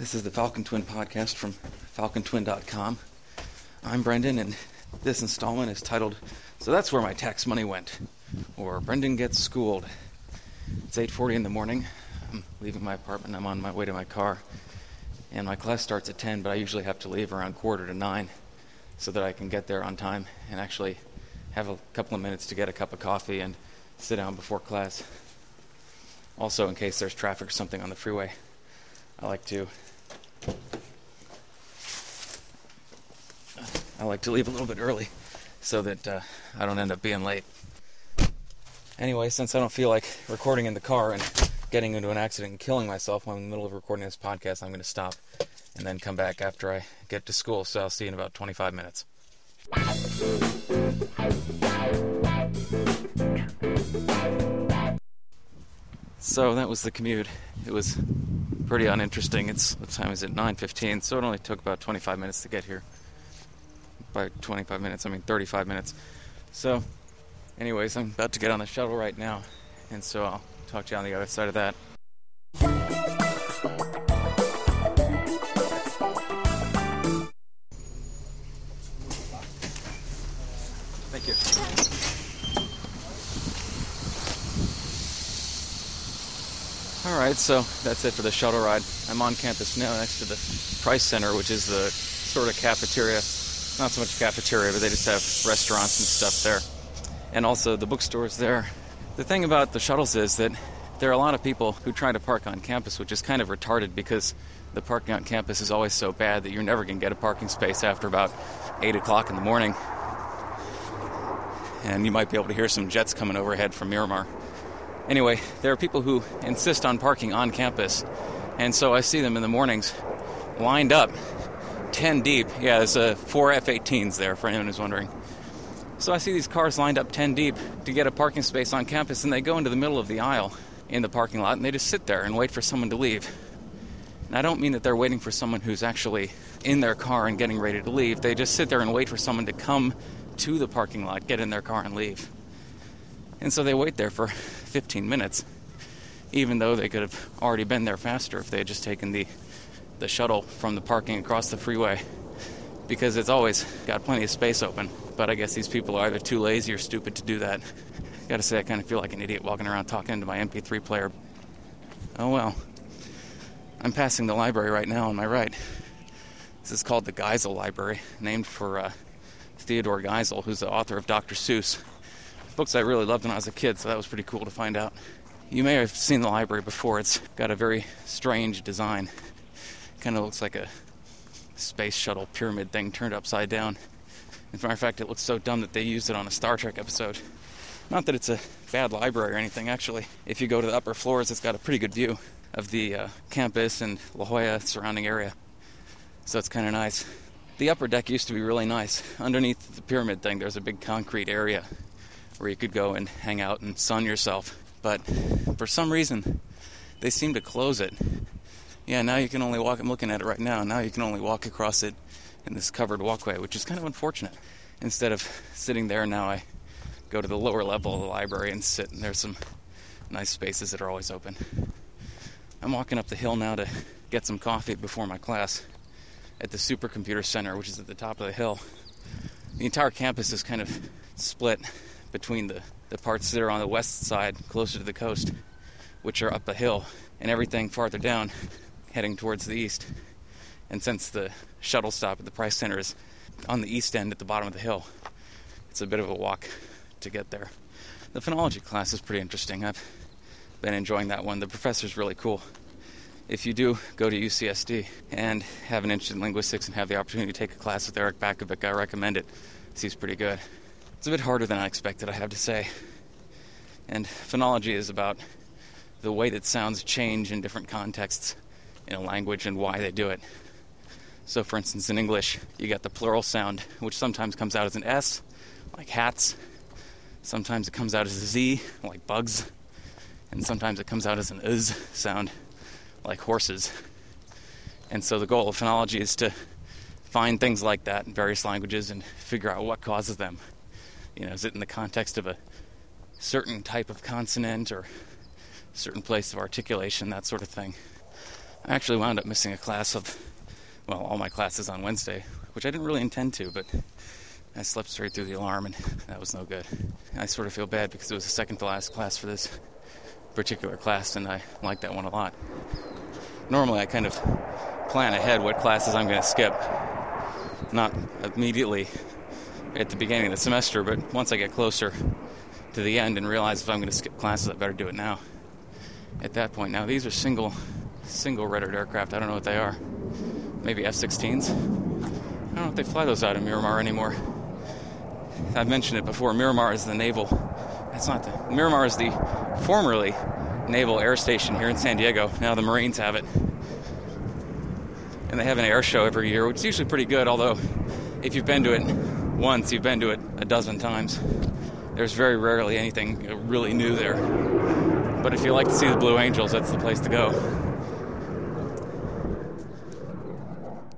This is the Falcon Twin podcast from falcontwin.com. I'm Brendan, and this installment is titled, "So That's Where My Tax Money Went," or Brendan Gets Schooled. It's 8:40 in the morning. I'm leaving my apartment. I'm on my way to my car, and my class starts at 10, but I usually have to leave around quarter to 9 so that I can get there on time and actually have a couple of minutes to get a cup of coffee and sit down before class. Also, in case there's traffic or something on the freeway, I like to leave a little bit early so that I don't end up being late. Anyway, since I don't feel like recording in the car and getting into an accident and killing myself while I'm in the middle of recording this podcast, I'm going to stop and then come back after I get to school. So I'll see you in about 25 minutes. So that was the commute. It was pretty uninteresting. What time is it? 9:15. So it only took about 25 minutes to get here. By 25 minutes, I mean 35 minutes. So anyways, I'm about to get on the shuttle right now, and so I'll talk to you on the other side of that. Thank you. Alright, so that's it for the shuttle ride. I'm on campus now next to the Price Center, which is the sort of cafeteria. Not so much cafeteria, but they just have restaurants and stuff there. And also the bookstores there. The thing about the shuttles is that there are a lot of people who try to park on campus, which is kind of retarded because the parking on campus is always so bad that you're never going to get a parking space after about 8 o'clock in the morning. And you might be able to hear some jets coming overhead from Miramar. Anyway, there are people who insist on parking on campus, and so I see them in the mornings lined up, 10 deep. Yeah, there's four F-18s there, for anyone who's wondering. So I see these cars lined up 10 deep to get a parking space on campus, and they go into the middle of the aisle in the parking lot, and they just sit there and wait for someone to leave. And I don't mean that they're waiting for someone who's actually in their car and getting ready to leave. They just sit there and wait for someone to come to the parking lot, get in their car, and leave. And so they wait there for 15 minutes, even though they could have already been there faster if they had just taken the shuttle from the parking across the freeway, because it's always got plenty of space open. But I guess these people are either too lazy or stupid to do that. Gotta say, I kind of feel like an idiot walking around talking into my MP3 player. Oh well. I'm passing the library right now on my right. This is called the Geisel Library, named for Theodore Geisel, who's the author of Dr. Seuss. Books I really loved when I was a kid, so that was pretty cool to find out. You may have seen the library before. It's got a very strange design. Kind of looks like a space shuttle pyramid thing turned upside down. As a matter of fact, it looks so dumb that they used it on a Star Trek episode. Not that it's a bad library or anything, actually. If you go to the upper floors, it's got a pretty good view of the campus and La Jolla surrounding area. So it's kind of nice. The upper deck used to be really nice. Underneath the pyramid thing, there's a big concrete area where you could go and hang out and sun yourself. But for some reason, they seem to close it. Yeah, now you can only walk, I'm looking at it right now, now you can only walk across it in this covered walkway, which is kind of unfortunate. Instead of sitting there, now I go to the lower level of the library and sit, and there's some nice spaces that are always open. I'm walking up the hill now to get some coffee before my class at the Supercomputer Center, which is at the top of the hill. The entire campus is kind of split between the parts that are on the west side, closer to the coast, which are up a hill, and everything farther down, heading towards the east. And since the shuttle stop at the Price Center is on the east end at the bottom of the hill, it's a bit of a walk to get there. The phonology class is pretty interesting. I've been enjoying that one. The professor's really cool. If you do go to UCSD and have an interest in linguistics and have the opportunity to take a class with Eric Bakovic, I recommend it. He's pretty good. It's a bit harder than I expected, I have to say. And phonology is about the way that sounds change in different contexts in a language and why they do it. So, for instance, in English, you got the plural sound, which sometimes comes out as an S, like hats. Sometimes it comes out as a Z, like bugs. And sometimes it comes out as an uz sound, like horses. And so the goal of phonology is to find things like that in various languages and figure out what causes them. You know, is it in the context of a certain type of consonant or certain place of articulation, that sort of thing. I actually wound up missing a class of, well, all my classes on Wednesday, which I didn't really intend to, but I slept straight through the alarm, and that was no good. I sort of feel bad because it was the second to last class for this particular class, and I like that one a lot. Normally, I kind of plan ahead what classes I'm going to skip. Not immediately at the beginning of the semester, but once I get closer to the end and realize if I'm going to skip classes, I better do it now. At that point, now these are single ruddered aircraft. I don't know what they are. Maybe F-16s? I don't know if they fly those out of Miramar anymore. I've mentioned it before. Miramar is the naval. That's not the. Miramar is the formerly Naval Air Station here in San Diego. Now the Marines have it. And they have an air show every year, which is usually pretty good, although if you've been to it once, you've been to it a dozen times. There's very rarely anything really new there. But if you like to see the Blue Angels, that's the place to go.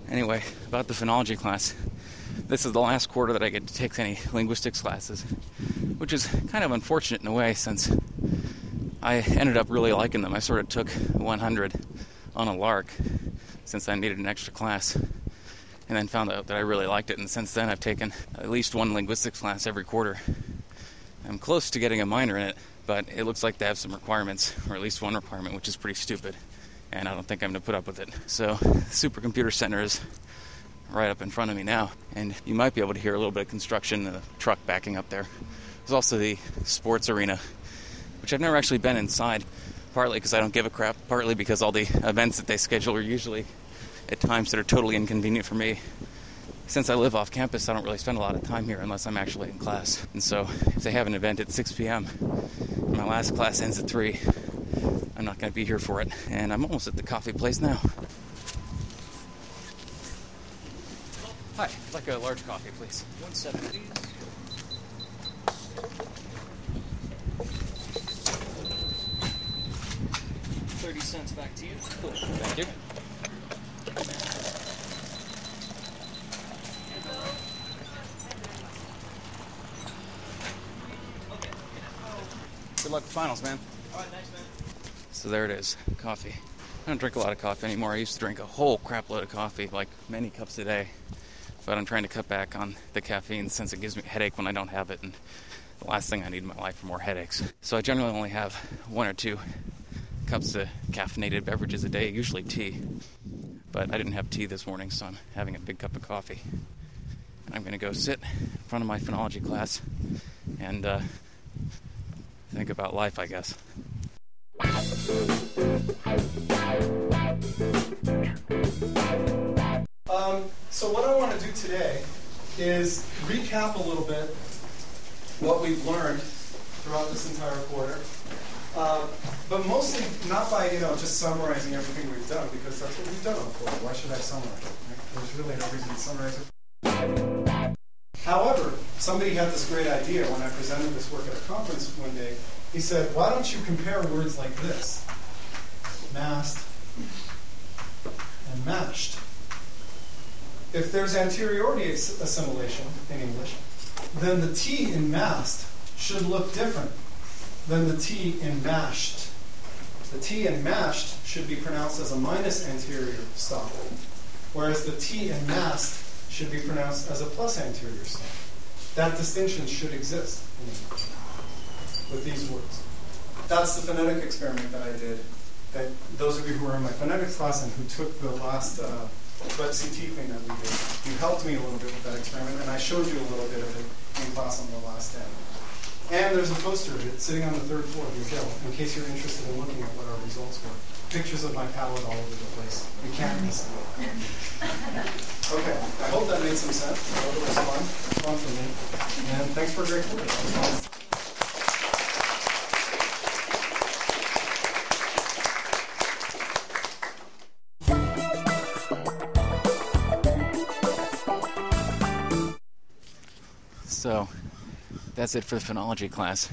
Anyway, about the phonology class. This is the last quarter that I get to take any linguistics classes, which is kind of unfortunate in a way since I ended up really liking them. I sort of took 100 on a lark since I needed an extra class and then found out that I really liked it. And since then, I've taken at least one linguistics class every quarter. I'm close to getting a minor in it, but it looks like they have some requirements, or at least one requirement, which is pretty stupid. And I don't think I'm going to put up with it. So Supercomputer Center is right up in front of me now. And you might be able to hear a little bit of construction, the truck backing up there. There's also the sports arena, which I've never actually been inside, partly because I don't give a crap, partly because all the events that they schedule are usually at times that are totally inconvenient for me. Since I live off campus, I don't really spend a lot of time here unless I'm actually in class. And so if they have an event at 6 p.m., my last class ends at 3, I'm not going to be here for it. And I'm almost at the coffee place now. Hi, I'd like a large coffee, please. 1 second, please. $0.30 back to you. Cool. Thank you. Good luck with finals, man. All right, thanks, man. So there it is, coffee. I don't drink a lot of coffee anymore. I used to drink a whole crap load of coffee, like many cups a day. But I'm trying to cut back on the caffeine since it gives me a headache when I don't have it. And the last thing I need in my life are more headaches. So I generally only have 1 or 2 cups of caffeinated beverages a day, usually tea. But I didn't have tea this morning, so I'm having a big cup of coffee. And I'm going to go sit in front of my phonology class and think about life, I guess. So what I want to do today is recap a little bit what we've learned throughout this entire quarter. But mostly not by, just summarizing everything we've done, because that's what we've done on the board. Why should I summarize it? Right? There's really no reason to summarize it. However, somebody had this great idea when I presented this work at a conference one day. He said, why don't you compare words like this? Mast and mashed. If there's anteriority assimilation in English, then the T in mast should look different than the T in mashed. The T in mashed should be pronounced as a minus anterior stop, whereas the T in mast should be pronounced as a plus anterior stop. That distinction should exist in English with these words. That's the phonetic experiment that I did, that those of you who were in my phonetics class and who took the last WebCT thing that we did, you helped me a little bit with that experiment, and I showed you a little bit of it in class on the last day. And there's a poster of it sitting on the 3rd floor of your jail, in case you're interested in looking at what our results were. Pictures of my palette all over the place. You can't miss it. Okay, I hope that made some sense. I hope it was fun for me. And thanks for a great quarter. So that's it for the phonology class.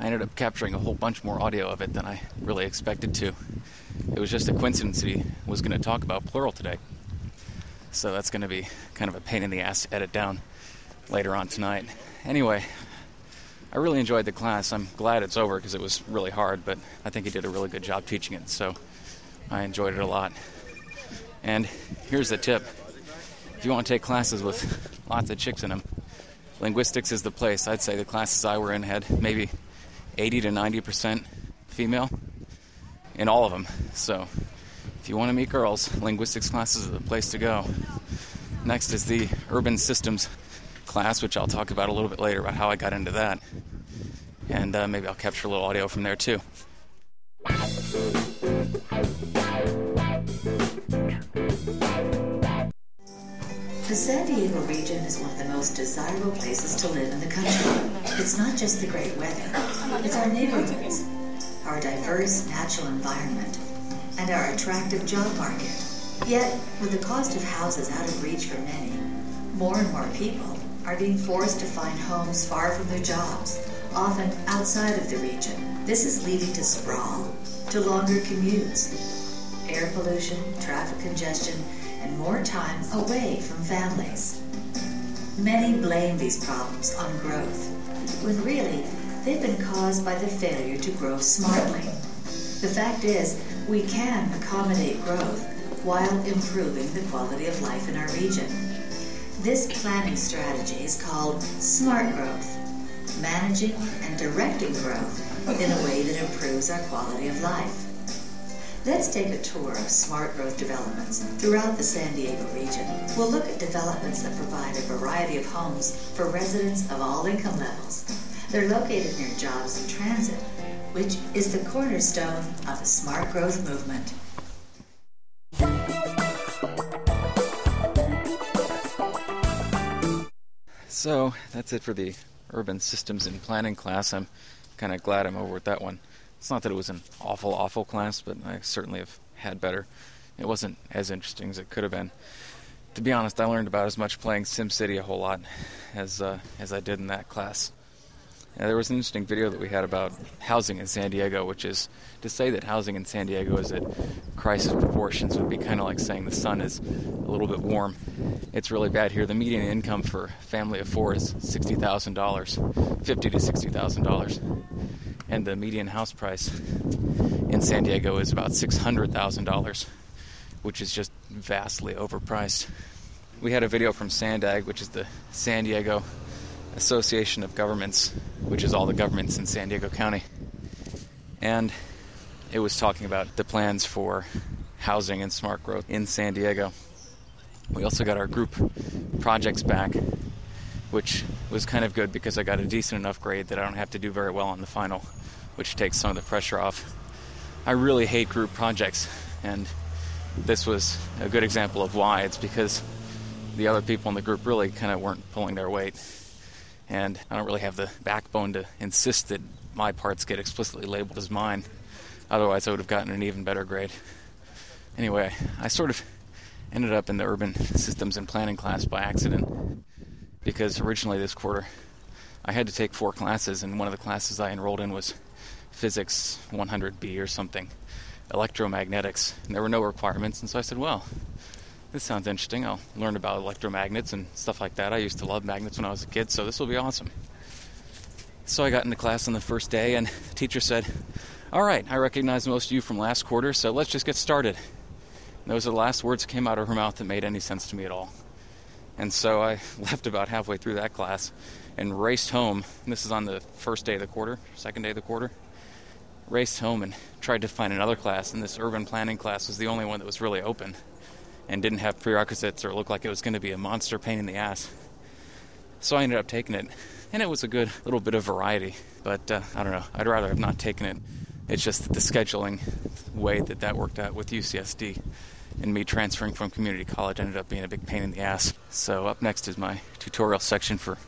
I ended up capturing a whole bunch more audio of it than I really expected to. It was just a coincidence that he was going to talk about plural today. So that's going to be kind of a pain in the ass to edit down later on tonight. Anyway, I really enjoyed the class. I'm glad it's over because it was really hard, but I think he did a really good job teaching it. So I enjoyed it a lot. And here's the tip. If you want to take classes with lots of chicks in them, linguistics is the place. I'd say the classes I were in had maybe 80 to 90% female in all of them. So if you want to meet girls, linguistics classes are the place to go. Next is the urban systems class, which I'll talk about a little bit later about how I got into that. And maybe I'll capture a little audio from there too. The San Diego region is one of the most desirable places to live in the country. It's not just the great weather, it's our neighborhoods, our diverse natural environment, and our attractive job market. Yet, with the cost of houses out of reach for many, more and more people are being forced to find homes far from their jobs, often outside of the region. This is leading to sprawl, to longer commutes, air pollution, traffic congestion, and more time away from families. Many blame these problems on growth, when really, they've been caused by the failure to grow smartly. The fact is, we can accommodate growth while improving the quality of life in our region. This planning strategy is called smart growth, managing and directing growth in a way that improves our quality of life. Let's take a tour of smart growth developments throughout the San Diego region. We'll look at developments that provide a variety of homes for residents of all income levels. They're located near jobs and transit, which is the cornerstone of the smart growth movement. So that's it for the urban systems and planning class. I'm kind of glad I'm over with that one. It's not that it was an awful class, but I certainly have had better. It wasn't as interesting as it could have been. To be honest, I learned about as much playing SimCity a whole lot as I did in that class. Now, there was an interesting video that we had about housing in San Diego, which is to say that housing in San Diego is at crisis proportions would be kind of like saying the sun is a little bit warm. It's really bad here. The median income for a family of four is $60,000, $50,000 to $60,000. And the median house price in San Diego is about $600,000, which is just vastly overpriced. We had a video from SANDAG, which is the San Diego Association of Governments, which is all the governments in San Diego County. And it was talking about the plans for housing and smart growth in San Diego. We also got our group projects back, which was kind of good because I got a decent enough grade that I don't have to do very well on the final, which takes some of the pressure off. I really hate group projects, and this was a good example of why. It's because the other people in the group really kind of weren't pulling their weight, and I don't really have the backbone to insist that my parts get explicitly labeled as mine. Otherwise, I would have gotten an even better grade. Anyway, I sort of ended up in the urban systems and planning class by accident, because originally this quarter I had to take four classes, and one of the classes I enrolled in was physics 100B or something, electromagnetics, and there were no requirements, and so I said, well, this sounds interesting. I'll learn about electromagnets and stuff like that. I used to love magnets when I was a kid, so this will be awesome. So I got into class on the first day, and the teacher said, all right, I recognize most of you from last quarter, so let's just get started. And those are the last words that came out of her mouth that made any sense to me at all. And so I left about halfway through that class and raced home. And this is on the first day of the quarter, second day of the quarter. Raced home and tried to find another class, and this urban planning class was the only one that was really open and didn't have prerequisites or looked like it was going to be a monster pain in the ass. So I ended up taking it, and it was a good little bit of variety. But I don't know, I'd rather have not taken it. It's just that the scheduling way that worked out with UCSD and me transferring from community college ended up being a big pain in the ass. So up next is my tutorial section for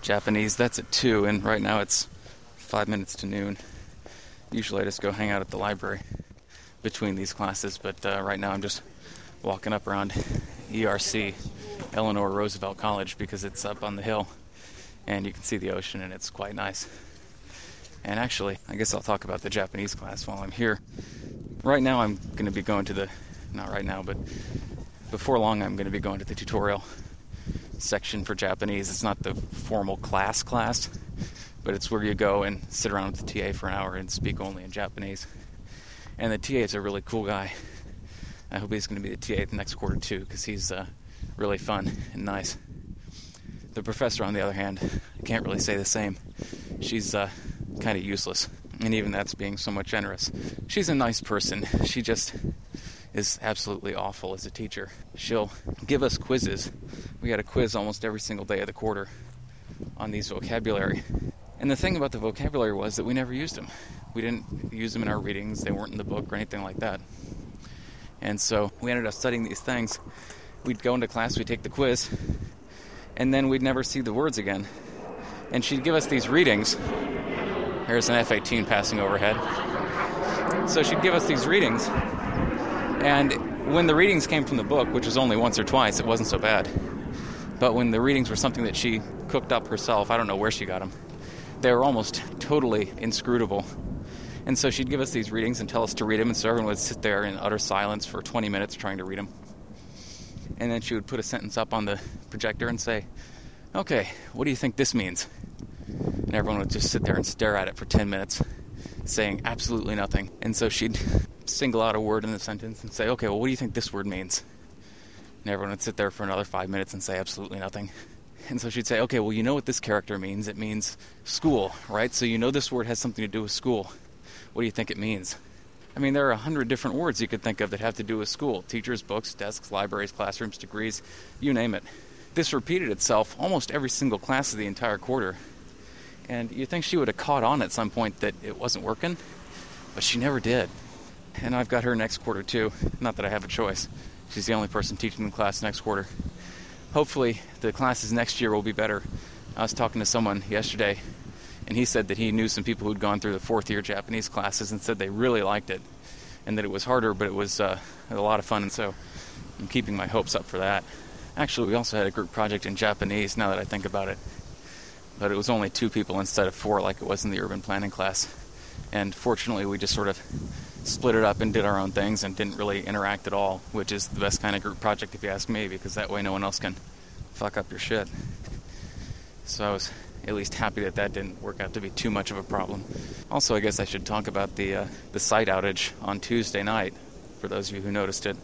Japanese. That's at 2, and right now it's 5 minutes to noon. Usually I just go hang out at the library between these classes, but right now I'm just walking up around ERC, Eleanor Roosevelt College, because it's up on the hill, and you can see the ocean, and it's quite nice. And actually, I guess I'll talk about the Japanese class while I'm here. Right now I'm going to be going to the... Not right now, but before long I'm going to be going to the tutorial section for Japanese. It's not the formal class, but it's where you go and sit around with the TA for an hour and speak only in Japanese. And the TA is a really cool guy. I hope he's going to be the TA the next quarter, too, because he's really fun and nice. The professor, on the other hand, I can't really say the same. She's kind of useless, and even that's being somewhat generous. She's a nice person. She just is absolutely awful as a teacher. She'll give us quizzes. We got a quiz almost every single day of the quarter on these vocabulary. And the thing about the vocabulary was that we never used them. We didn't use them in our readings. They weren't in the book or anything like that. And so we ended up studying these things. We'd go into class, we'd take the quiz, and then we'd never see the words again. And she'd give us these readings. Here's an F-18 passing overhead. So she'd give us these readings, and when the readings came from the book, which was only once or twice, it wasn't so bad. But when the readings were something that she cooked up herself, I don't know where she got them, they were almost totally inscrutable. And so she'd give us these readings and tell us to read them, and so everyone would sit there in utter silence for 20 minutes trying to read them. And then she would put a sentence up on the projector and say, "Okay, what do you think this means?" And everyone would just sit there and stare at it for 10 minutes, saying absolutely nothing. And so she'd single out a word in the sentence and say, "Okay, well, what do you think this word means?" And everyone would sit there for another 5 minutes and say absolutely nothing. And so she'd say, "Okay, well, you know what this character means. It means school, right? So you know this word has something to do with school. What do you think it means?" I mean, there are 100 different words you could think of that have to do with school. Teachers, books, desks, libraries, classrooms, degrees, you name it. This repeated itself almost every single class of the entire quarter. And you'd think she would have caught on at some point that it wasn't working, but she never did. And I've got her next quarter, too. Not that I have a choice. She's the only person teaching the class next quarter. Hopefully, the classes next year will be better. I was talking to someone yesterday, and he said that he knew some people who'd gone through the fourth-year Japanese classes and said they really liked it, and that it was harder, but it was a lot of fun, and so I'm keeping my hopes up for that. Actually, we also had a group project in Japanese, now that I think about it. But it was only 2 people instead of 4 like it was in the urban planning class. And fortunately, we just sort of split it up and did our own things and didn't really interact at all, which is the best kind of group project if you ask me, because that way no one else can fuck up your shit. So I was at least happy that that didn't work out to be too much of a problem. Also, I guess I should talk about the site outage on Tuesday night, for those of you who noticed it.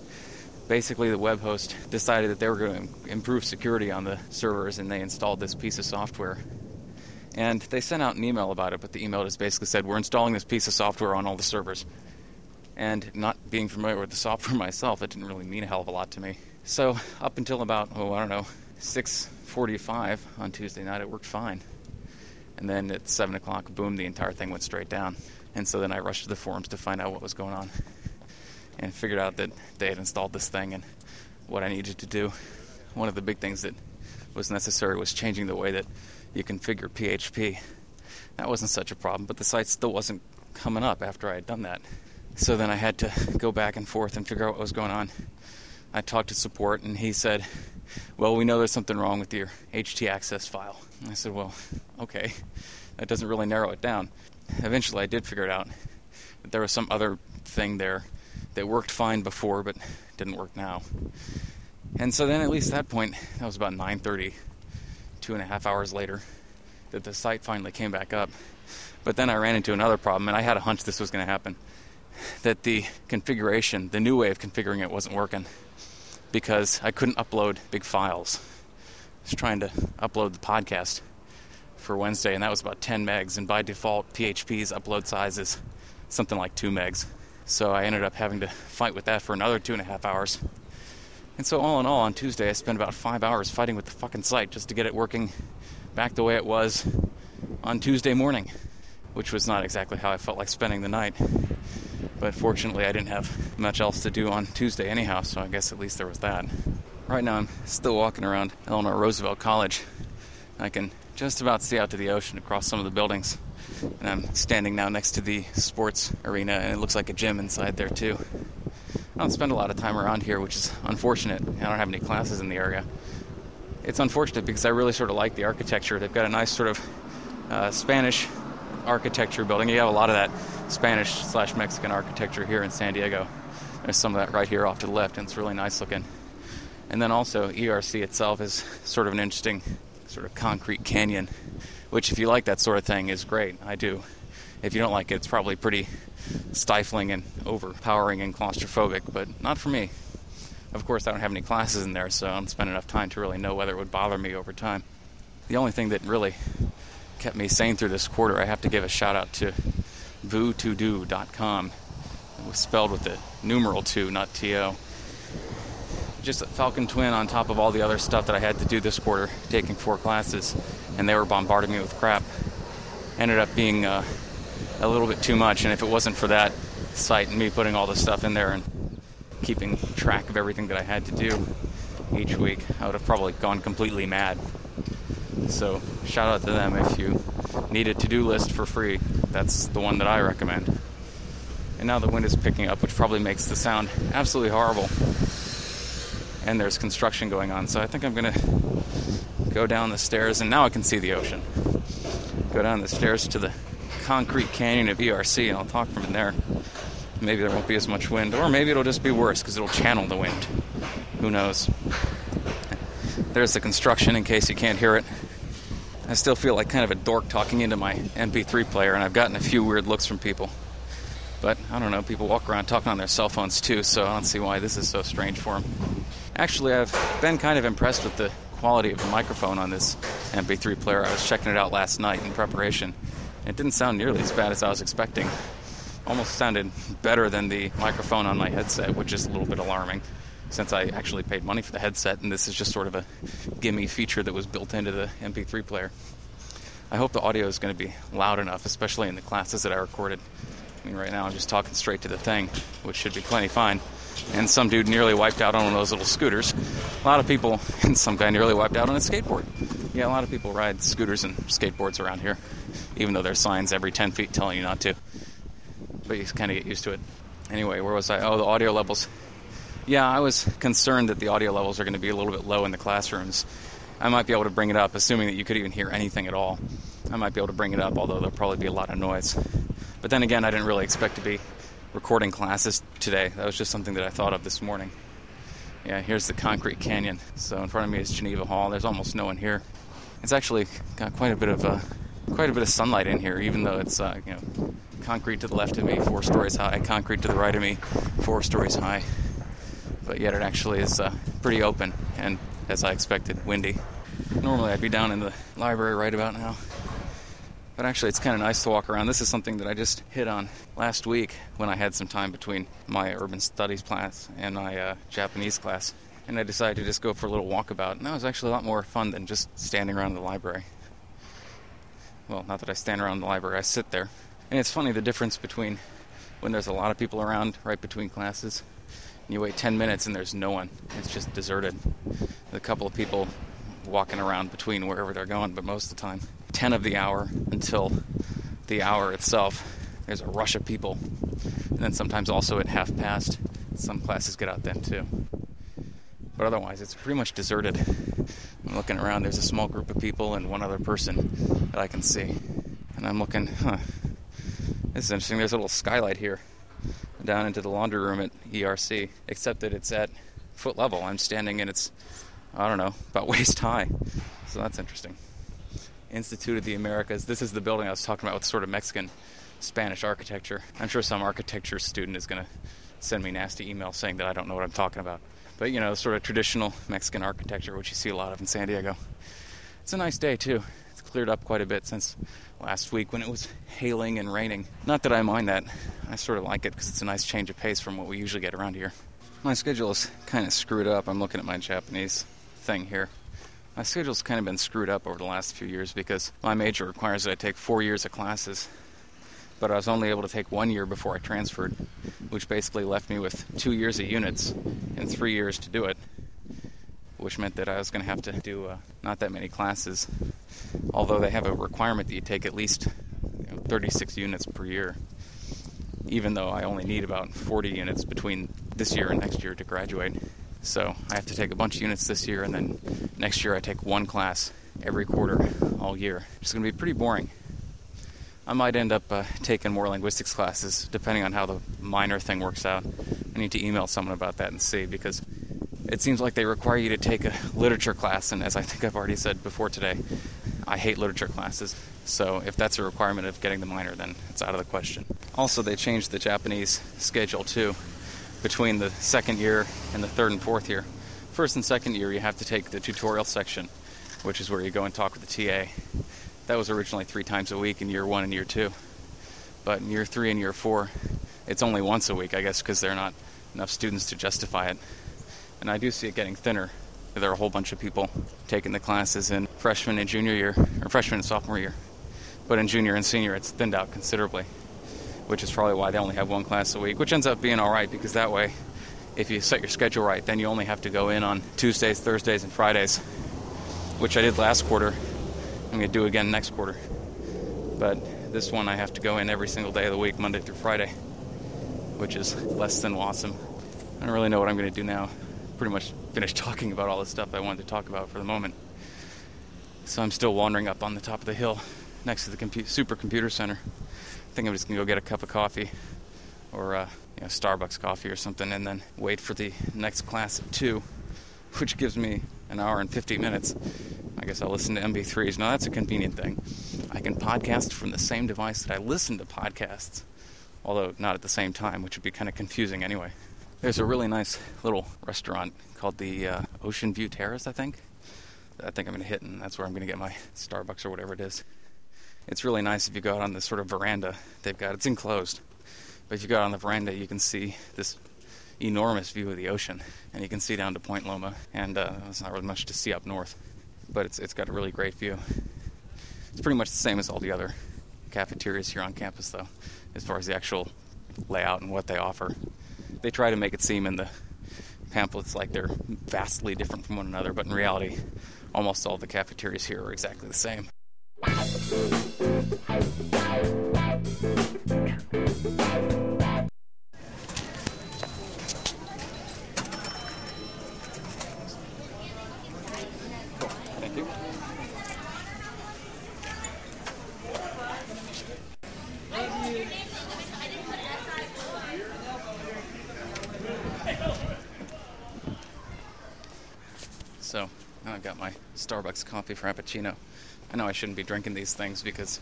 Basically, the web host decided that they were going to improve security on the servers, and they installed this piece of software. And they sent out an email about it, but the email just basically said, "We're installing this piece of software on all the servers." And not being familiar with the software myself, it didn't really mean a hell of a lot to me. So up until about, 6:45 on Tuesday night, it worked fine. And then at 7 o'clock, boom, the entire thing went straight down. And so then I rushed to the forums to find out what was going on, and figured out that they had installed this thing and what I needed to do. One of the big things that was necessary was changing the way that you configure PHP. That wasn't such a problem, but the site still wasn't coming up after I had done that. So then I had to go back and forth and figure out what was going on. I talked to support, and he said, "Well, we know there's something wrong with your htaccess file." And I said, "Well, okay, that doesn't really narrow it down." Eventually I did figure it out, that there was some other thing there that worked fine before but didn't work now. And so then at least at that point, that was about 9:30, 2.5 hours later, that the site finally came back up. But then I ran into another problem, and I had a hunch this was going to happen, that the configuration, the new way of configuring it, wasn't working because I couldn't upload big files. I was trying to upload the podcast for Wednesday, and that was about 10 megs, and by default, PHP's upload size is something like 2 megs. So I ended up having to fight with that for another 2.5 hours. And so all in all, on Tuesday, I spent about 5 hours fighting with the fucking site just to get it working back the way it was on Tuesday morning, which was not exactly how I felt like spending the night. But fortunately, I didn't have much else to do on Tuesday anyhow, so I guess at least there was that. Right now, I'm still walking around Eleanor Roosevelt College. I can just about see out to the ocean across some of the buildings. And I'm standing now next to the sports arena, and it looks like a gym inside there, too. I don't spend a lot of time around here, which is unfortunate. I don't have any classes in the area. It's unfortunate because I really sort of like the architecture. They've got a nice sort of Spanish architecture building. You have a lot of that Spanish/Mexican architecture here in San Diego. There's some of that right here off to the left, and it's really nice looking. And then also ERC itself is sort of an interesting sort of concrete canyon, which if you like that sort of thing is great. I do. if you don't like it, it's probably pretty stifling and overpowering and claustrophobic, but not for me. Of course, I don't have any classes in there, so I don't spend enough time to really know whether it would bother me over time. The only thing that really kept me sane through this quarter, I have to give a shout-out to voo2do.com. It was spelled with the numeral 2, not T-O. Just a Falcon Twin on top of all the other stuff that I had to do this quarter, taking 4 classes, and they were bombarding me with crap. Ended up being a little bit too much, and if it wasn't for that site and me putting all this stuff in there and keeping track of everything that I had to do each week, I would have probably gone completely mad. So shout out to them. If you need a to-do list for free, that's the one that I recommend. And now the wind is picking up, which probably makes the sound absolutely horrible. And there's construction going on, so I think I'm going to go down the stairs, and now I can see the ocean. Go down the stairs to the concrete canyon of ERC, and I'll talk from there. Maybe there won't be as much wind, or maybe it'll just be worse because it'll channel the wind. Who knows? There's the construction in case you can't hear it. I still feel like kind of a dork talking into my MP3 player, and I've gotten a few weird looks from people. But, I don't know, people walk around talking on their cell phones too, so I don't see why this is so strange for them. Actually, I've been kind of impressed with the quality of the microphone on this MP3 player. I was checking it out last night in preparation. It didn't sound nearly as bad as I was expecting. Almost sounded better than the microphone on my headset, which is a little bit alarming, since I actually paid money for the headset, and this is just sort of a gimme feature that was built into the MP3 player. I hope the audio is going to be loud enough, especially in the classes that I recorded. I mean, right now I'm just talking straight to the thing, which should be plenty fine. And some dude nearly wiped out on one of those little scooters. A lot of people, and some guy nearly wiped out on a skateboard. Yeah, a lot of people ride scooters and skateboards around here, even though there's signs every 10 feet telling you not to. But you kind of get used to it. Anyway, where was I? Oh, the audio levels. Yeah, I was concerned that the audio levels are going to be a little bit low in the classrooms. I might be able to bring it up, assuming that you could even hear anything at all. I might be able to bring it up, although there'll probably be a lot of noise. But then again, I didn't really expect to be recording classes today. That was just something that I thought of this morning. Yeah, here's the concrete canyon. So in front of me is Geneva Hall. There's almost no one here. It's actually got quite a bit of sunlight in here, even though it's concrete to the left of me, 4 stories high. Concrete to the right of me, 4 stories high. But yet it actually is pretty open and, as I expected, windy. Normally I'd be down in the library right about now. But actually it's kind of nice to walk around. This is something that I just hit on last week when I had some time between my urban studies class and my Japanese class. And I decided to just go for a little walkabout. And that was actually a lot more fun than just standing around the library. Well, not that I stand around the library, I sit there. And it's funny the difference between when there's a lot of people around right between classes. You wait 10 minutes and there's no one. It's just deserted. There's a couple of people walking around between wherever they're going, but most of the time, 10 of the hour until the hour itself, there's a rush of people. And then sometimes also at half past, some classes get out then too. But otherwise, it's pretty much deserted. I'm looking around, there's a small group of people and one other person that I can see. And I'm looking, this is interesting, there's a little skylight here down into the laundry room at ERC, except that it's at foot level. I'm standing and it's, I don't know, about waist high. So that's interesting. Institute of the Americas. This is the building I was talking about with sort of Mexican Spanish architecture. I'm sure some architecture student is going to send me nasty email saying that I don't know what I'm talking about. But, you know, sort of traditional Mexican architecture, which you see a lot of in San Diego. It's a nice day, too. It's cleared up quite a bit since last week when it was hailing and raining. Not that I mind that. I sort of like it because it's a nice change of pace from what we usually get around here. My schedule is kind of screwed up. I'm looking at my Japanese thing here. My schedule's kind of been screwed up over the last few years because my major requires that I take 4 years of classes, but I was only able to take 1 year before I transferred, which basically left me with 2 years of units and 3 years to do it, which meant that I was going to have to do not that many classes, although they have a requirement that you take at least 36 units per year, even though I only need about 40 units between this year and next year to graduate. So I have to take a bunch of units this year, and then next year I take 1 class every quarter all year. It's going to be pretty boring. I might end up taking more linguistics classes, depending on how the minor thing works out. I need to email someone about that and see, because it seems like they require you to take a literature class, and as I think I've already said before today, I hate literature classes. So if that's a requirement of getting the minor, then it's out of the question. Also, they changed the Japanese schedule, too, between the second year and the third and fourth year. First and second year, you have to take the tutorial section, which is where you go and talk with the TA. That was originally 3 times a week in year 1 and year 2. But in year 3 and year 4, it's only once a week, I guess, because there are not enough students to justify it. And I do see it getting thinner. There are a whole bunch of people taking the classes in freshman and junior year, or freshman and sophomore year. But in junior and senior, it's thinned out considerably, which is probably why they only have 1 class a week, which ends up being all right, because that way, if you set your schedule right, then you only have to go in on Tuesdays, Thursdays, and Fridays, which I did last quarter. I'm going to do again next quarter. But this one, I have to go in every single day of the week, Monday through Friday, which is less than awesome. I don't really know what I'm going to do now. Pretty much finished talking about all the stuff I wanted to talk about for the moment. So I'm still wandering up on the top of the hill next to the Supercomputer Center. I think I'm just going to go get a cup of coffee or Starbucks coffee or something, and then wait for the next class at 2, which gives me an hour and 50 minutes. I guess I'll listen to MB3s. Now, that's a convenient thing. I can podcast from the same device that I listen to podcasts, although not at the same time, which would be kind of confusing anyway. There's a really nice little restaurant called the Ocean View Terrace, I think I'm going to hit, and that's where I'm going to get my Starbucks or whatever it is. It's really nice if you go out on this sort of veranda they've got. It's enclosed. But if you go out on the veranda, you can see this enormous view of the ocean, and you can see down to Point Loma, and there's not really much to see up north. But it's got a really great view. It's pretty much the same as all the other cafeterias here on campus, though, as far as the actual layout and what they offer. They try to make it seem in the pamphlets like they're vastly different from one another, but in reality, almost all the cafeterias here are exactly the same. Thank you. So, now I've got my Starbucks coffee frappuccino. I know I shouldn't be drinking these things because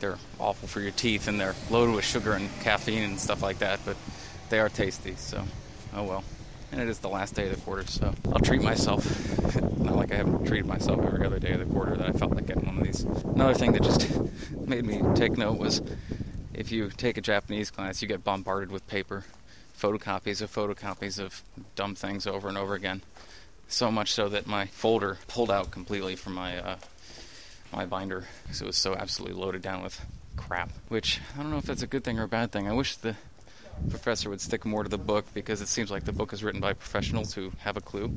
they're awful for your teeth and they're loaded with sugar and caffeine and stuff like that, but they are tasty, so oh well. And it is the last day of the quarter, so I'll treat myself. Not like I haven't treated myself every other day of the quarter that I felt like getting one of these. Another thing that just made me take note was if you take a Japanese class, you get bombarded with paper, photocopies of dumb things over and over again. So much so that my folder pulled out completely from my my binder because it was so absolutely loaded down with crap, which I don't know if that's a good thing or a bad thing. I wish the professor would stick more to the book because it seems like the book is written by professionals who have a clue.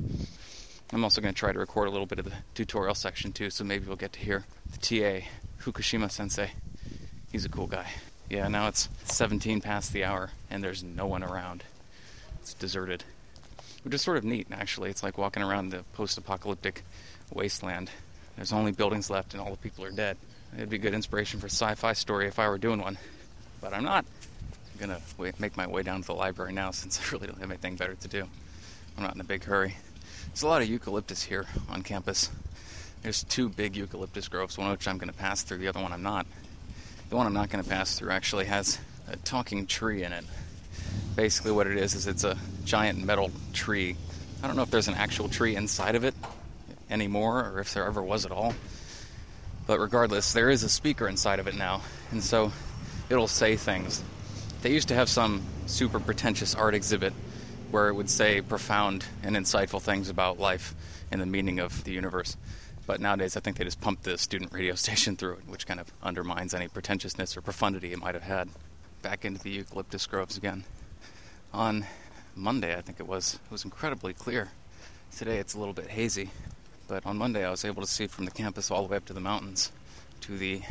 I'm also going to try to record a little bit of the tutorial section too, so maybe we'll get to hear the TA, Fukushima Sensei. He's a cool guy. Yeah, now it's 17 past the hour and there's no one around. It's deserted. Which is sort of neat, actually. It's like walking around the post-apocalyptic wasteland. There's only buildings left and all the people are dead. It'd be good inspiration for a sci-fi story if I were doing one. But I'm not. I'm going to make my way down to the library now since I really don't have anything better to do. I'm not in a big hurry. There's a lot of eucalyptus here on campus. There's 2 big eucalyptus groves, one of which I'm going to pass through, the other one I'm not. The one I'm not going to pass through actually has a talking tree in it. Basically what it is it's a giant metal tree. I don't know if there's an actual tree inside of it anymore or if there ever was at all. But regardless, there is a speaker inside of it now, and so it'll say things. They used to have some super pretentious art exhibit where it would say profound and insightful things about life and the meaning of the universe. But nowadays I think they just pump the student radio station through it, which kind of undermines any pretentiousness or profundity it might have had. Back into the eucalyptus groves again. On Monday, I think it was incredibly clear. Today it's a little bit hazy, but on Monday I was able to see from the campus all the way up to the mountains, to the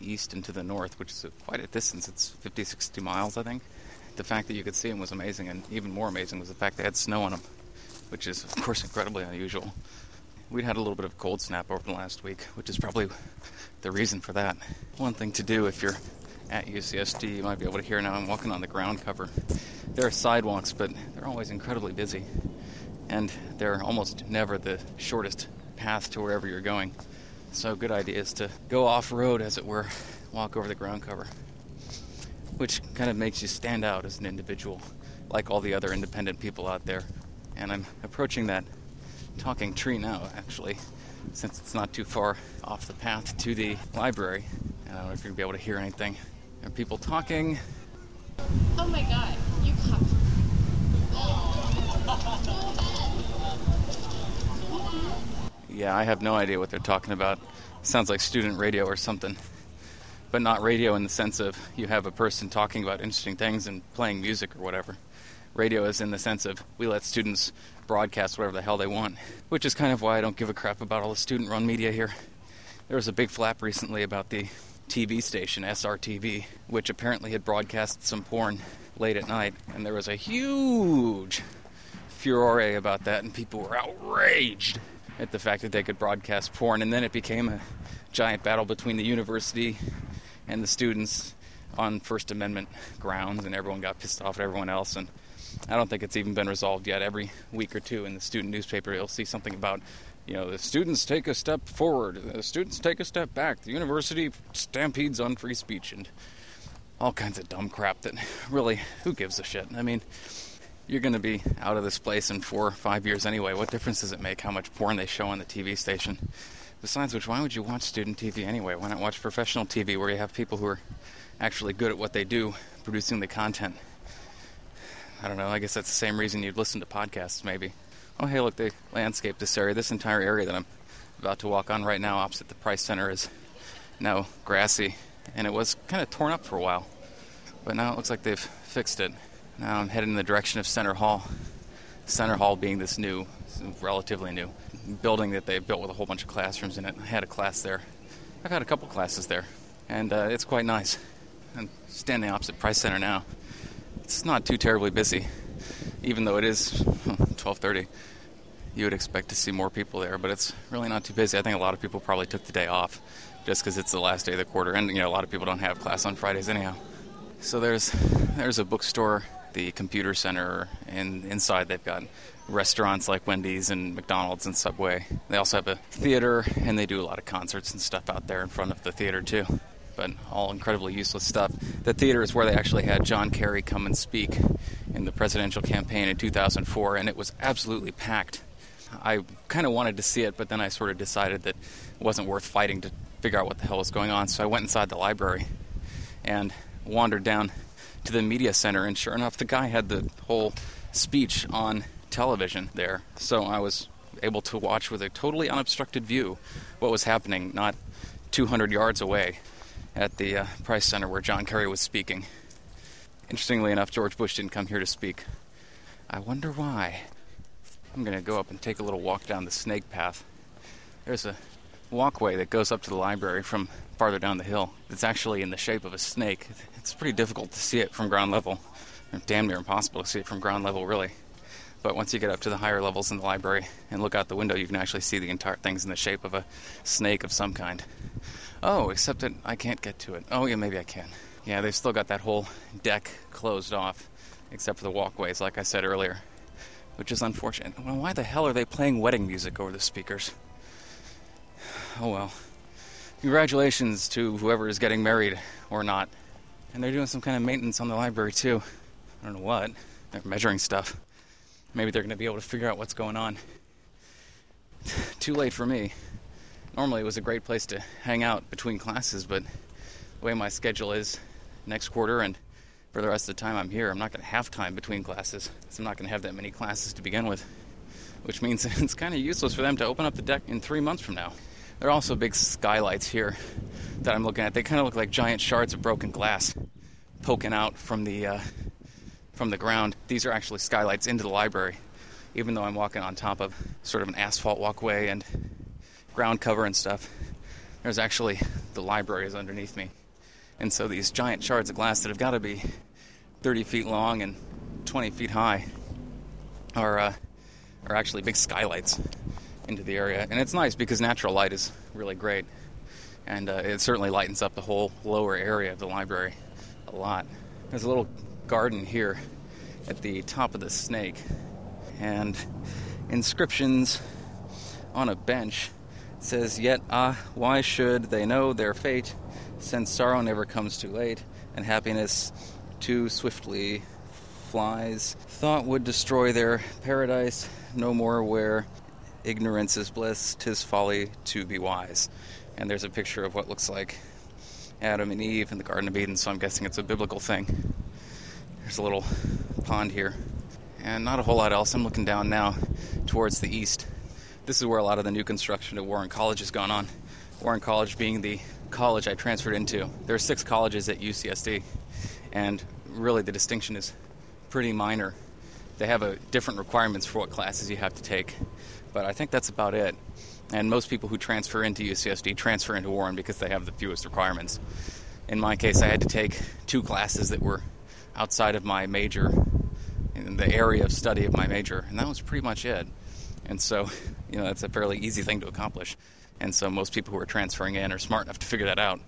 east and to the north, which is quite a distance. It's 50, 60 miles, I think. The fact that you could see them was amazing, and even more amazing was the fact they had snow on them, which is, of course, incredibly unusual. We'd had a little bit of cold snap over the last week, which is probably the reason for that. One thing to do if you're at UCSD, you might be able to hear now, I'm walking on the ground cover. There are sidewalks, but they're always incredibly busy. And they're almost never the shortest path to wherever you're going. So good idea is to go off-road, as it were, walk over the ground cover, which kind of makes you stand out as an individual, like all the other independent people out there. And I'm approaching that talking tree now, actually, since it's not too far off the path to the library. I don't know if you're gonna be able to hear anything. There are people talking. Oh my God, you coughed. Yeah, I have no idea what they're talking about. It sounds like student radio or something. But not radio in the sense of you have a person talking about interesting things and playing music or whatever. Radio is in the sense of we let students broadcast whatever the hell they want, which is kind of why I don't give a crap about all the student-run media here. There was a big flap recently about the TV station, SRTV, which apparently had broadcast some porn late at night, and there was a huge furore about that, and people were outraged at the fact that they could broadcast porn, and then it became a giant battle between the university and the students on First Amendment grounds, and everyone got pissed off at everyone else, and I don't think it's even been resolved yet. Every week or two in the student newspaper, you'll see something about, you know, the students take a step forward, the students take a step back, the university stampedes on free speech, and all kinds of dumb crap that really, who gives a shit? I mean, you're going to be out of this place in 4 or 5 years anyway. What difference does it make how much porn they show on the TV station? Besides which, why would you watch student TV anyway? Why not watch professional TV where you have people who are actually good at what they do, producing the content? I don't know, I guess that's the same reason you'd listen to podcasts, maybe. Oh, hey, look, they landscaped this area. This entire area that I'm about to walk on right now opposite the Price Center is now grassy, and it was kind of torn up for a while, but now it looks like they've fixed it. Now I'm headed in the direction of Center Hall. Center Hall being this new, relatively new, building that they built with a whole bunch of classrooms in it. I had a class there. I've had a couple classes there, and it's quite nice. I'm standing opposite Price Center now. It's not too terribly busy, even though it is 12:30. You would expect to see more people there, but it's really not too busy. I think a lot of people probably took the day off just because it's the last day of the quarter, and you know a lot of people don't have class on Fridays anyhow. So there's a bookstore, the computer center, and inside they've got restaurants like Wendy's and McDonald's and Subway. They also have a theater, and they do a lot of concerts and stuff out there in front of the theater too. But all incredibly useless stuff. The theater is where they actually had John Kerry come and speak in the presidential campaign in 2004, and it was absolutely packed. I kind of wanted to see it, but then I sort of decided that it wasn't worth fighting to figure out what the hell was going on, so I went inside the library and wandered down to the media center, and sure enough, the guy had the whole speech on television there, so I was able to watch with a totally unobstructed view what was happening not 200 yards away at the Price Center where John Kerry was speaking. Interestingly enough, George Bush didn't come here to speak. I wonder why. I'm going to go up and take a little walk down the snake path. There's a walkway that goes up to the library from farther down the hill. It's actually in the shape of a snake. It's pretty difficult to see it from ground level. Damn near impossible to see it from ground level, really. But once you get up to the higher levels in the library and look out the window, you can actually see the entire thing's in the shape of a snake of some kind. Oh, except that I can't get to it. Oh, yeah, maybe I can. Yeah, they've still got that whole deck closed off, except for the walkways, like I said earlier, which is unfortunate. Well, why the hell are they playing wedding music over the speakers? Oh, well. Congratulations to whoever is getting married or not. And they're doing some kind of maintenance on the library, too. I don't know what. They're measuring stuff. Maybe they're going to be able to figure out what's going on. Too late for me. Normally it was a great place to hang out between classes, but the way my schedule is next quarter and for the rest of the time I'm here, I'm not going to have time between classes, so I'm not going to have that many classes to begin with, which means it's kind of useless for them to open up the deck in 3 months from now. There are also big skylights here that I'm looking at. They kind of look like giant shards of broken glass poking out from the ground. These are actually skylights into the library, even though I'm walking on top of sort of an asphalt walkway and ground cover and stuff. There's actually the library is underneath me, and so these giant shards of glass that have got to be 30 feet long and 20 feet high are actually big skylights into the area, and it's nice because natural light is really great, and it certainly lightens up the whole lower area of the library a lot. There's a little garden here at the top of the snake, and inscriptions on a bench says, "Yet, why should they know their fate, since sorrow never comes too late, and happiness too swiftly flies? Thought would destroy their paradise, no more where ignorance is bliss, 'tis folly to be wise." And there's a picture of what looks like Adam and Eve in the Garden of Eden, so I'm guessing it's a biblical thing. There's a little pond here. And not a whole lot else. I'm looking down now towards the east. This is where a lot of the new construction at Warren College has gone on. Warren College being the college I transferred into. There are 6 colleges at UCSD, and really the distinction is pretty minor. They have different requirements for what classes you have to take, but I think that's about it. And most people who transfer into UCSD transfer into Warren because they have the fewest requirements. In my case, I had to take 2 classes that were outside of my major, in the area of study of my major, and that was pretty much it. And so, you know, that's a fairly easy thing to accomplish. And so most people who are transferring in are smart enough to figure that out.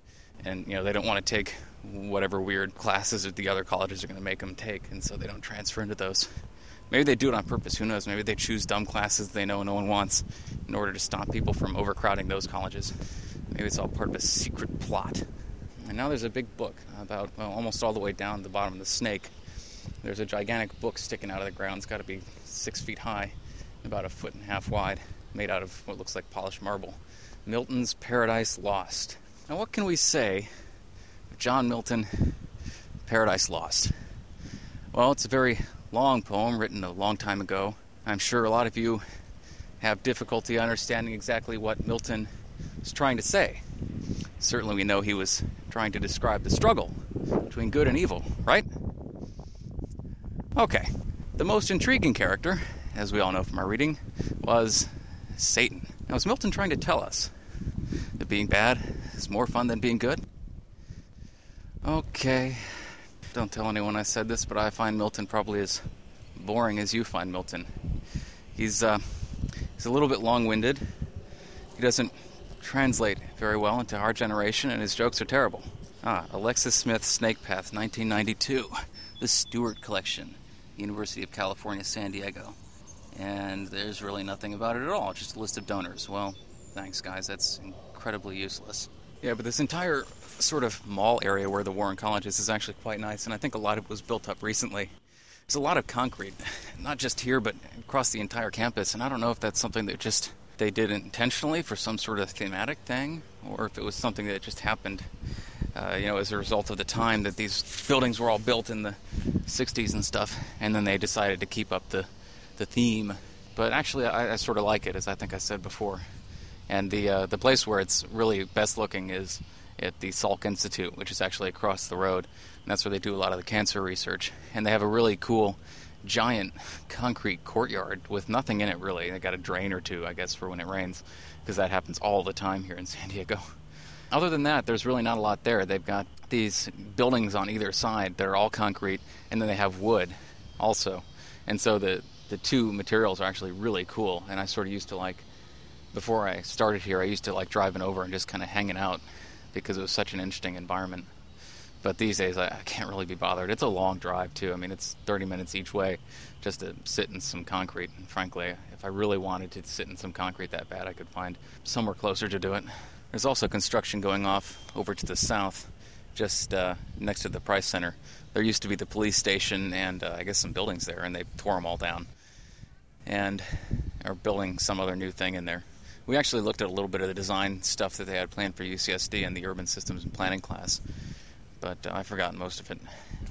And, you know, they don't want to take whatever weird classes that the other colleges are going to make them take, and so they don't transfer into those. Maybe they do it on purpose, who knows? Maybe they choose dumb classes they know no one wants in order to stop people from overcrowding those colleges. Maybe it's all part of a secret plot. And now there's a big book about, well, almost all the way down the bottom of the snake. There's a gigantic book sticking out of the ground. It's got to be 6 feet high, about a foot and a half wide, made out of what looks like polished marble. Milton's Paradise Lost. Now what can we say of John Milton, Paradise Lost? Well, it's a very long poem written a long time ago. I'm sure a lot of you have difficulty understanding exactly what Milton was trying to say. Certainly we know he was trying to describe the struggle between good and evil, right? Okay, the most intriguing character, as we all know from our reading, was Satan. Now, is Milton trying to tell us that being bad is more fun than being good? Okay, don't tell anyone I said this, but I find Milton probably as boring as you find Milton. He's a little bit long-winded. He doesn't translate very well into our generation, and his jokes are terrible. Alexis Smith, Snake Path, 1992. The Stewart Collection, University of California, San Diego. And there's really nothing about it at all, just a list of donors. Well, thanks, guys, that's incredibly useless. Yeah, but this entire sort of mall area where the Warren College is actually quite nice, and I think a lot of it was built up recently. There's a lot of concrete, not just here, but across the entire campus, and I don't know if that's something that just they did intentionally for some sort of thematic thing, or if it was something that just happened, as a result of the time that these buildings were all built in the 60s and stuff, and then they decided to keep up the theme. But actually, I sort of like it, as I think I said before. And the place where it's really best looking is at the Salk Institute, which is actually across the road. And that's where they do a lot of the cancer research. And they have a really cool, giant concrete courtyard with nothing in it, really. They got a drain or two, I guess, for when it rains, because that happens all the time here in San Diego. Other than that, there's really not a lot there. They've got these buildings on either side that are all concrete, and then they have wood also. And so the two materials are actually really cool, and I sort of used to like, before I started here, I used to like driving over and just kind of hanging out because it was such an interesting environment. But these days, I can't really be bothered. It's a long drive, too. I mean, it's 30 minutes each way just to sit in some concrete. And frankly, if I really wanted to sit in some concrete that bad, I could find somewhere closer to do it. There's also construction going off over to the south, just next to the Price Center. There used to be the police station and I guess some buildings there, and they tore them all down. And are building some other new thing in there. We actually looked at a little bit of the design stuff that they had planned for UCSD in the urban systems and planning class. But I've forgotten most of it,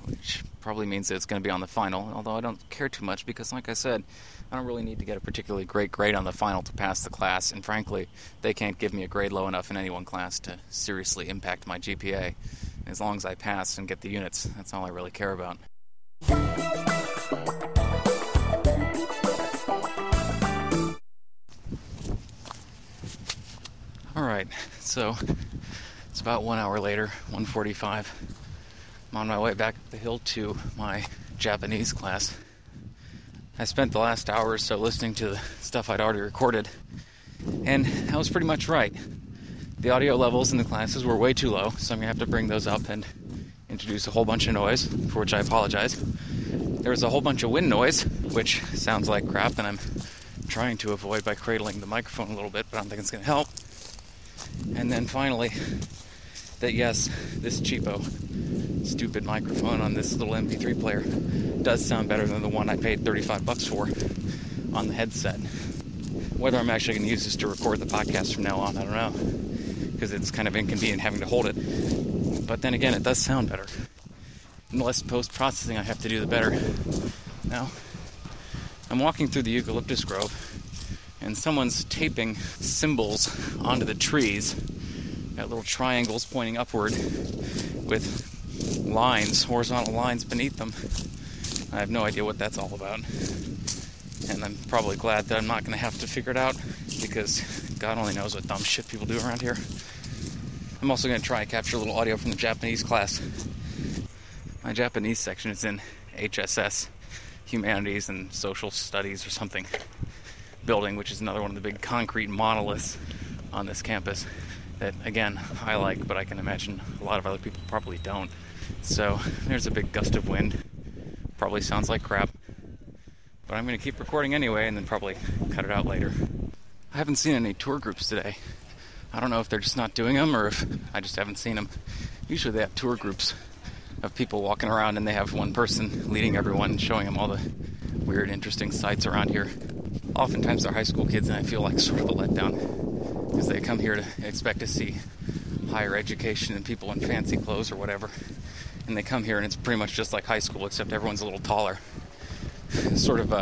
which probably means that it's going to be on the final, although I don't care too much because, like I said, I don't really need to get a particularly great grade on the final to pass the class, and frankly, they can't give me a grade low enough in any one class to seriously impact my GPA. As long as I pass and get the units, that's all I really care about. All right, so it's about 1 hour later, 1:45. I'm on my way back up the hill to my Japanese class. I spent the last hour or so listening to the stuff I'd already recorded, and I was pretty much right. The audio levels in the classes were way too low, so I'm going to have to bring those up and introduce a whole bunch of noise, for which I apologize. There was a whole bunch of wind noise, which sounds like crap, and I'm trying to avoid by cradling the microphone a little bit, but I don't think it's going to help. And then finally, that yes, this cheapo, stupid microphone on this little MP3 player does sound better than the one I paid $35 for on the headset. Whether I'm actually going to use this to record the podcast from now on, I don't know, because it's kind of inconvenient having to hold it. But then again, it does sound better. And the less post-processing I have to do, the better. Now, I'm walking through the eucalyptus grove, and someone's taping symbols onto the trees. Got little triangles pointing upward with lines, horizontal lines beneath them. I have no idea what that's all about. And I'm probably glad that I'm not going to have to figure it out, because God only knows what dumb shit people do around here. I'm also going to try and capture a little audio from the Japanese class. My Japanese section is in HSS, Humanities and Social Studies or something, building, which is another one of the big concrete monoliths on this campus that, again, I like, but I can imagine a lot of other people probably don't. So there's a big gust of wind. Probably sounds like crap. But I'm going to keep recording anyway and then probably cut it out later. I haven't seen any tour groups today. I don't know if they're just not doing them or if I just haven't seen them. Usually they have tour groups of people walking around and they have one person leading everyone and showing them all the weird, interesting sights around here. Oftentimes they're high school kids and I feel like sort of a letdown because they come here to expect to see higher education and people in fancy clothes or whatever. And they come here and it's pretty much just like high school except everyone's a little taller. Sort of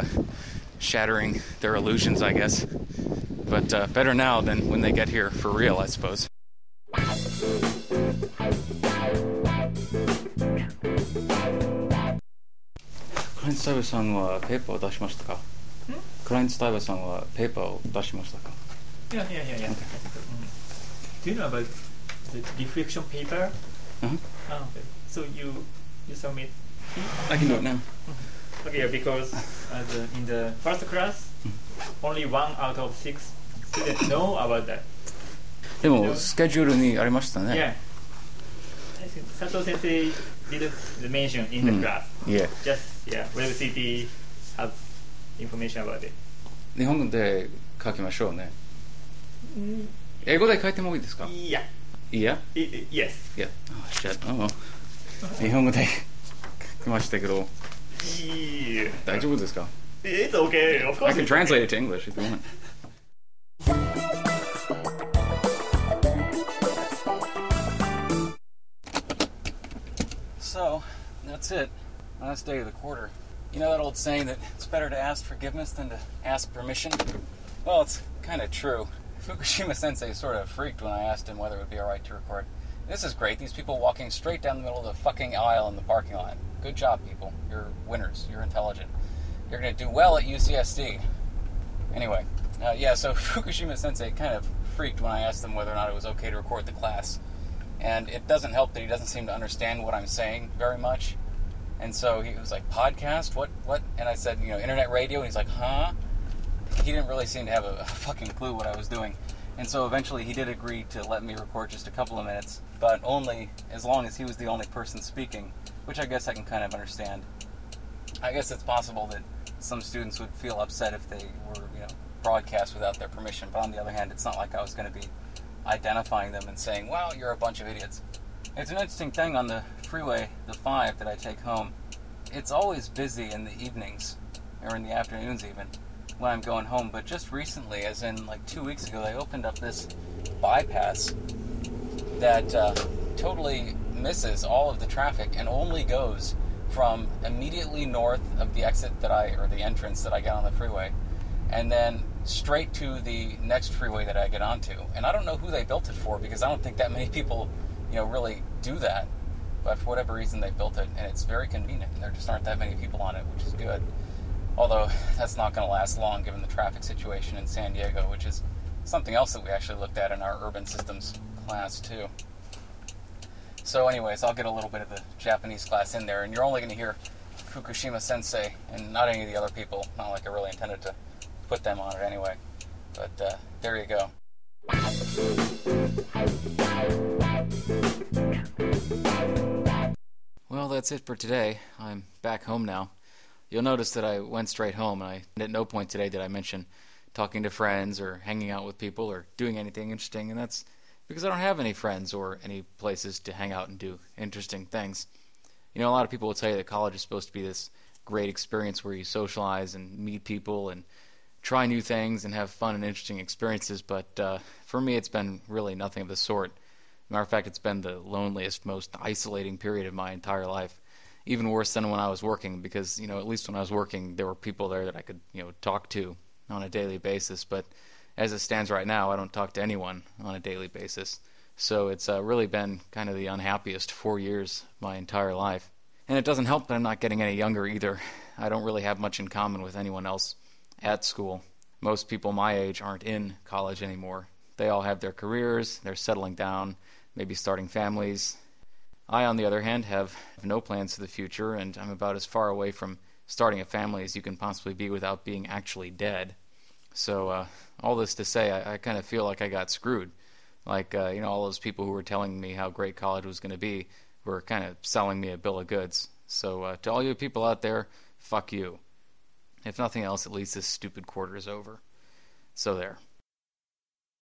shattering their illusions, I guess. But better now than when they get here for real, I suppose. Client Stuyvesant paperを出しましたか? Yeah. Okay. Do you know about the reflection paper? Uh-huh. Oh, okay. So you submit it? I can do it now. Okay, because in the first class, only 1 out of 6 students know about that. でもスケジュールにありましたね。 Yeah. I think Sato-sensei didn't mention in the class. Yeah. Just, yeah, Web City has information about it. 日本語で書きましょうね。 英語で書いてもいいですか? Yeah. Yeah? Yes. Yeah. Oh, shit. Oh. 日本語で書きましたけど。 Yeah. It's okay, of course. I can translate it to English if you want. So, that's it. Last day of the quarter. You know that old saying that it's better to ask forgiveness than to ask permission? Well, it's kind of true. Fukushima sensei sort of freaked when I asked him whether it would be alright to record. This is great. These people walking straight down the middle of the fucking aisle in the parking lot. Good job, people. You're winners. You're intelligent. You're going to do well at UCSD. Anyway, so Fukushima sensei kind of freaked when I asked him whether or not it was okay to record the class. And it doesn't help that he doesn't seem to understand what I'm saying very much. And so he was like, podcast? What? And I said, internet radio? And he's like, huh? He didn't really seem to have a fucking clue what I was doing. And so eventually he did agree to let me record just a couple of minutes, but only as long as he was the only person speaking, which I guess I can kind of understand. I guess it's possible that some students would feel upset if they were, broadcast without their permission, but on the other hand, it's not like I was going to be identifying them and saying, well, you're a bunch of idiots. It's an interesting thing on the freeway, the 5 that I take home. It's always busy in the evenings, or in the afternoons even, when I'm going home, but just recently, as in like 2 weeks ago, they opened up this bypass that totally misses all of the traffic and only goes from immediately north of the exit the entrance that I get on the freeway, and then straight to the next freeway that I get onto. And I don't know who they built it for, because I don't think that many people, really do that. But for whatever reason, they built it, and it's very convenient, and there just aren't that many people on it, which is good. Although that's not going to last long given the traffic situation in San Diego, which is something else that we actually looked at in our urban systems class too. So anyways, I'll get a little bit of the Japanese class in there, and you're only going to hear Fukushima sensei and not any of the other people. Not like I really intended to put them on it anyway. But there you go. Well, that's it for today. I'm back home now. You'll notice that I went straight home, and at no point today did I mention talking to friends or hanging out with people or doing anything interesting, and that's because I don't have any friends or any places to hang out and do interesting things. You know, a lot of people will tell you that college is supposed to be this great experience where you socialize and meet people and try new things and have fun and interesting experiences, but for me it's been really nothing of the sort. As a matter of fact, it's been the loneliest, most isolating period of my entire life, even worse than when I was working, because, you know, at least when I was working there were people there that I could, you know, talk to on a daily basis, but as it stands right now, I don't talk to anyone on a daily basis. So it's really been kind of the unhappiest 4 years of my entire life. And it doesn't help that I'm not getting any younger either. I don't really have much in common with anyone else at school. Most people my age aren't in college anymore. They all have their careers, they're settling down, maybe starting families. I, on the other hand, have no plans for the future, and I'm about as far away from starting a family as you can possibly be without being actually dead. So all this to say, I kind of feel like I got screwed. Like, you know, all those people who were telling me how great college was going to be were kind of selling me a bill of goods. So to all you people out there, fuck you. If nothing else, at least this stupid quarter is over. So there.